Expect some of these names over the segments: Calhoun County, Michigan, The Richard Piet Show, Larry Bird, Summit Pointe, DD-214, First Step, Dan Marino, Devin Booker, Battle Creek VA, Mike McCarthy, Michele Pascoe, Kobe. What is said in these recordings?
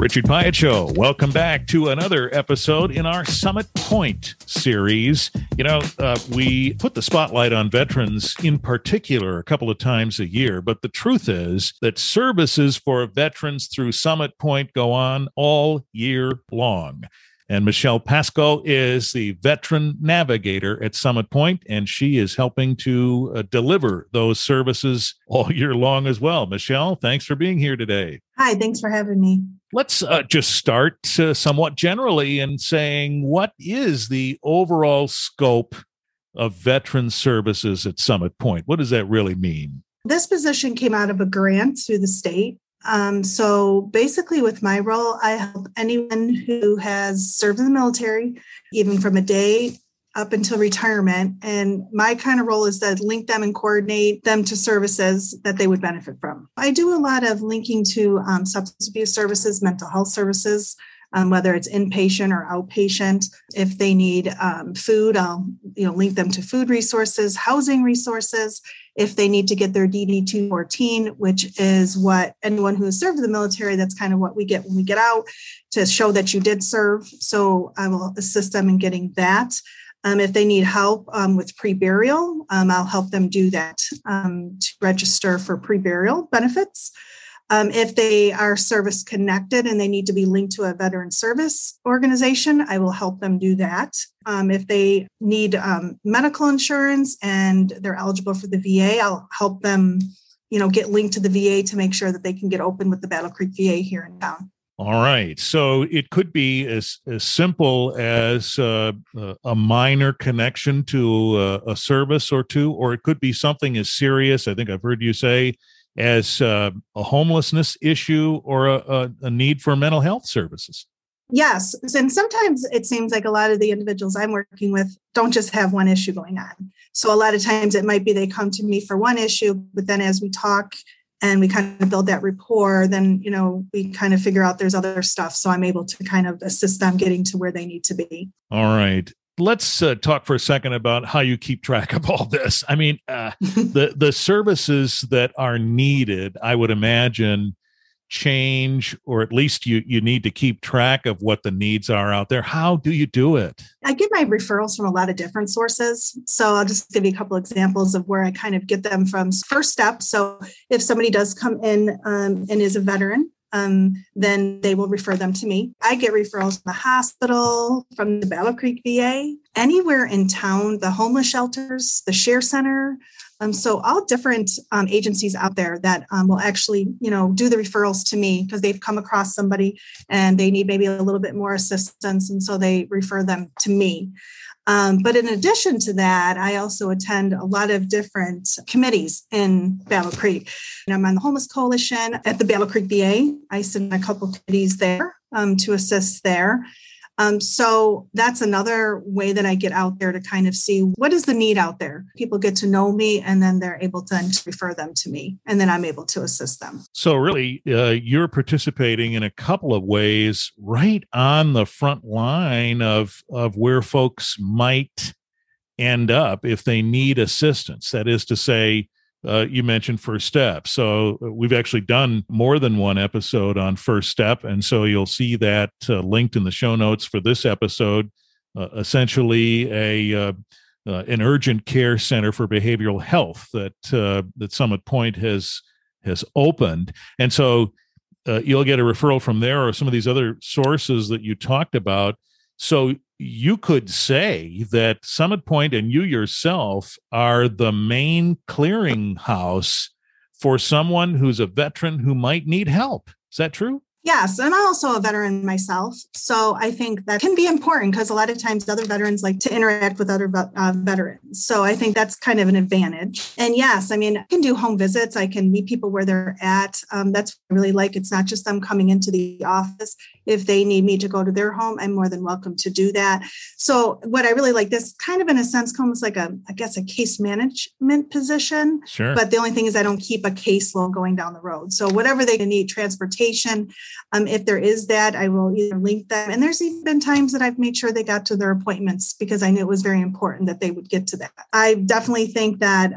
Richard Piet Show. Welcome back to another episode in our Summit Pointe series. You know, we put the spotlight on veterans in particular a couple of times a year, but the truth is that services for veterans through Summit Pointe go on all year long. And Michele Pascoe is the veteran navigator at Summit Pointe, and she is helping to deliver those services all year long as well. Michele, thanks for being here today. Hi, thanks for having me. Let's just start somewhat generally in saying, what is the overall scope of veteran services at Summit Pointe? What does that really mean? This position came out of a grant through the state. So basically with my role, I help anyone who has served in the military, even from a day up until retirement. And my kind of role is to link them and coordinate them to services that they would benefit from. I do a lot of linking to substance abuse services, mental health services, whether it's inpatient or outpatient. If they need food, I'll link them to food resources, housing resources. If they need to get their DD-214, which is what anyone who has served in the military, that's kind of what we get when we get out to show that you did serve. So I will assist them in getting that. If they need help with pre-burial, I'll help them do that to register for pre-burial benefits. If they are service connected and they need to be linked to a veteran service organization, I will help them do that. If they need medical insurance and they're eligible for the VA, I'll help them, get linked to the VA to make sure that they can get open with the Battle Creek VA here in town. All right. So it could be as simple as a minor connection to a service or two, or it could be something as serious, I think I've heard you say, as a homelessness issue or a need for mental health services. Yes. And sometimes it seems like a lot of the individuals I'm working with don't just have one issue going on. So a lot of times it might be they come to me for one issue, but then as we talk and we kind of build that rapport, then, we kind of figure out there's other stuff. So I'm able to kind of assist them getting to where they need to be. All right. Let's talk for a second about how you keep track of all this. I mean, the services that are needed, I would imagine, change, or at least you need to keep track of what the needs are out there. How do you do it? I get my referrals from a lot of different sources. So I'll just give you a couple examples of where I kind of get them from. First Step. So if somebody does come in and is a veteran, then they will refer them to me. I get referrals from the hospital, from the Battle Creek VA, anywhere in town, the homeless shelters, the Share Center. So all different agencies out there that will actually, do the referrals to me because they've come across somebody and they need maybe a little bit more assistance. And so they refer them to me. But in addition to that, I also attend a lot of different committees in Battle Creek. And I'm on the Homeless Coalition at the Battle Creek VA. I sit in a couple of committees there to assist there. So that's another way that I get out there to kind of see what is the need out there. People get to know me, and then they're able to refer them to me, and then I'm able to assist them. So really, you're participating in a couple of ways right on the front line of where folks might end up if they need assistance. That is to say, you mentioned First Step. So we've actually done more than one episode on First Step. And so you'll see that linked in the show notes for this episode, essentially an urgent care center for behavioral health that Summit Pointe has opened. And so you'll get a referral from there or some of these other sources that you talked about. So you could say that Summit Pointe and you yourself are the main clearinghouse for someone who's a veteran who might need help. Is that true? Yes. And I'm also a veteran myself. So I think that can be important because a lot of times other veterans like to interact with other veterans. So I think that's kind of an advantage. And yes, I mean, I can do home visits. I can meet people where they're at. That's what I really like. It's not just them coming into the office. If they need me to go to their home, I'm more than welcome to do that. So what I really like, this kind of in a sense comes like a case management position. Sure. But the only thing is I don't keep a caseload going down the road. So whatever they need, transportation, If there is that, I will either link them. And there's even been times that I've made sure they got to their appointments because I knew it was very important that they would get to that. I definitely think that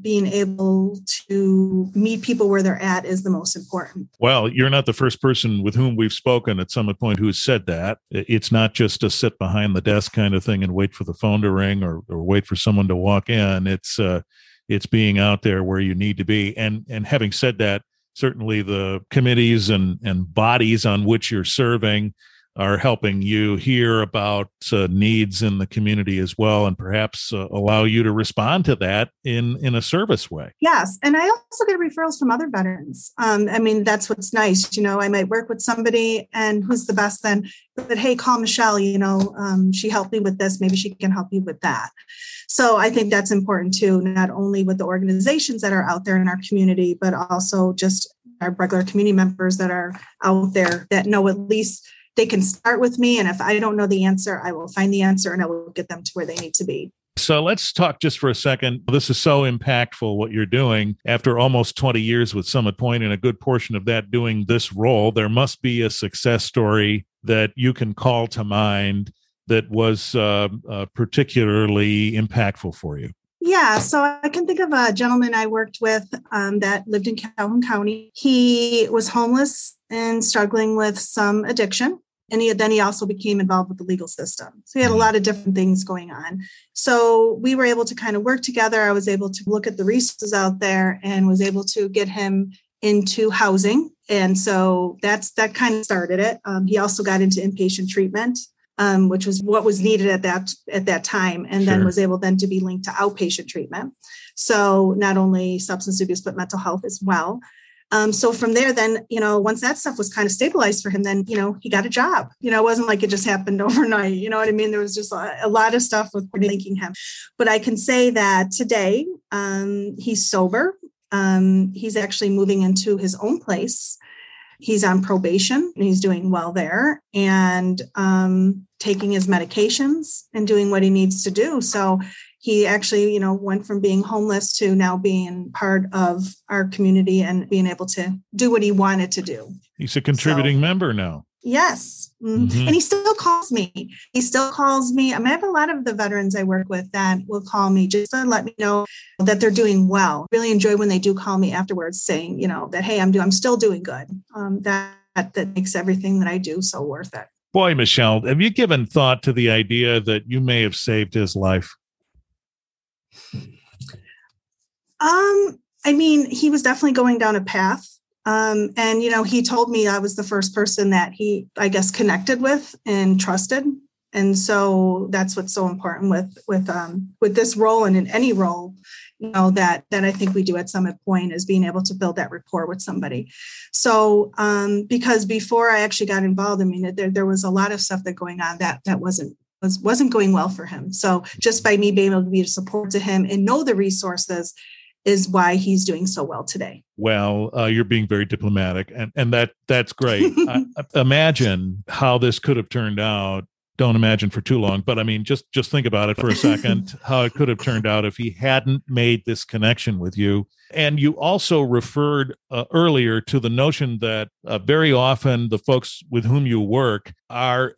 being able to meet people where they're at is the most important. Well, you're not the first person with whom we've spoken at Summit Pointe who has said that. It's not just a sit behind the desk kind of thing and wait for the phone to ring or wait for someone to walk in. It's being out there where you need to be. And having said that, certainly the committees and bodies on which you're serving are helping you hear about needs in the community as well, and perhaps allow you to respond to that in a service way. Yes. And I also get referrals from other veterans. I mean, that's what's nice. You know, I might work with somebody and who's the best then, but hey, call Michele, you know, she helped me with this. Maybe she can help you with that. So I think that's important too, not only with the organizations that are out there in our community, but also just our regular community members that are out there that know at least they can start with me. And if I don't know the answer, I will find the answer and I will get them to where they need to be. So let's talk just for a second. This is so impactful what you're doing. After almost 20 years with Summit Pointe and a good portion of that doing this role, there must be a success story that you can call to mind that was particularly impactful for you. Yeah, so I can think of a gentleman I worked with that lived in Calhoun County. He was homeless and struggling with some addiction. And then he also became involved with the legal system. So he had a lot of different things going on. So we were able to kind of work together. I was able to look at the resources out there and was able to get him into housing. And so that kind of started it. He also got into inpatient treatment, which was what was needed at that time, and then was able then to be linked to outpatient treatment. So not only substance abuse, but mental health as well. So from there, then, you know, once that stuff was kind of stabilized for him, then, you know, he got a job. You know, it wasn't like it just happened overnight. You know what I mean? There was just a lot of stuff with linking him. But I can say that today he's sober. He's actually moving into his own place. He's on probation and he's doing well there and taking his medications and doing what he needs to do. So he actually, you know, went from being homeless to now being part of our community and being able to do what he wanted to do. He's a contributing member now. Yes. Mm-hmm. And he still calls me. I mean, I have a lot of the veterans I work with that will call me just to let me know that they're doing well. Really enjoy when they do call me afterwards saying, you know, that, hey, I'm still doing good. That makes everything that I do so worth it. Boy, Michele, have you given thought to the idea that you may have saved his life? I mean, he was definitely going down a path. And, you know, he told me I was the first person that he, I guess, connected with and trusted. And so that's what's so important with this role and in any role, you know, that I think we do at Summit Pointe is being able to build that rapport with somebody. So because before I actually got involved, I mean, there was a lot of stuff that going on that wasn't going well for him. So just by me being able to be a support to him and know the resources is why he's doing so well today. Well, you're being very diplomatic, and that's great. Imagine how this could have turned out. Don't imagine for too long, but I mean, just think about it for a second, how it could have turned out if he hadn't made this connection with you. And you also referred earlier to the notion that very often the folks with whom you work are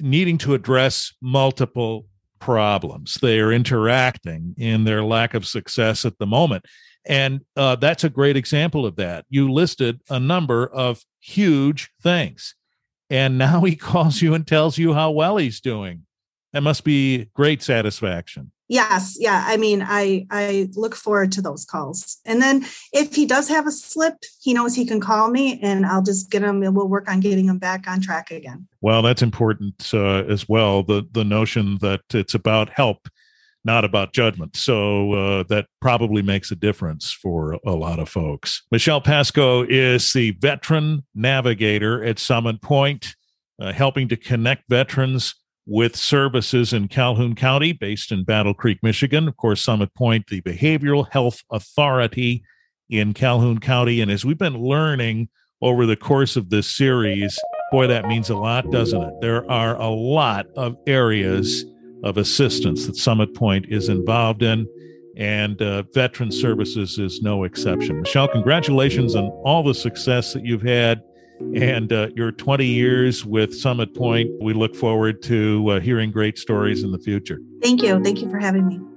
needing to address multiple problems. They are interacting in their lack of success at the moment. And that's a great example of that. You listed a number of huge things. And now he calls you and tells you how well he's doing. That must be great satisfaction. Yes. Yeah. I mean, I look forward to those calls. And then if he does have a slip, he knows he can call me and I'll just get him and we'll work on getting him back on track again. Well, that's important as well. The notion that it's about help, not about judgment. So that probably makes a difference for a lot of folks. Michele Pascoe is the veteran navigator at Summit Pointe, helping to connect veterans with services in Calhoun County, based in Battle Creek, Michigan. Of course, Summit Pointe, the behavioral health authority in Calhoun County. And as we've been learning over the course of this series, boy, that means a lot, doesn't it? There are a lot of areas of assistance that Summit Pointe is involved in, and veteran services is no exception. Michele, congratulations on all the success that you've had and your 20 years with Summit Pointe. We look forward to hearing great stories in the future. Thank you. Thank you for having me.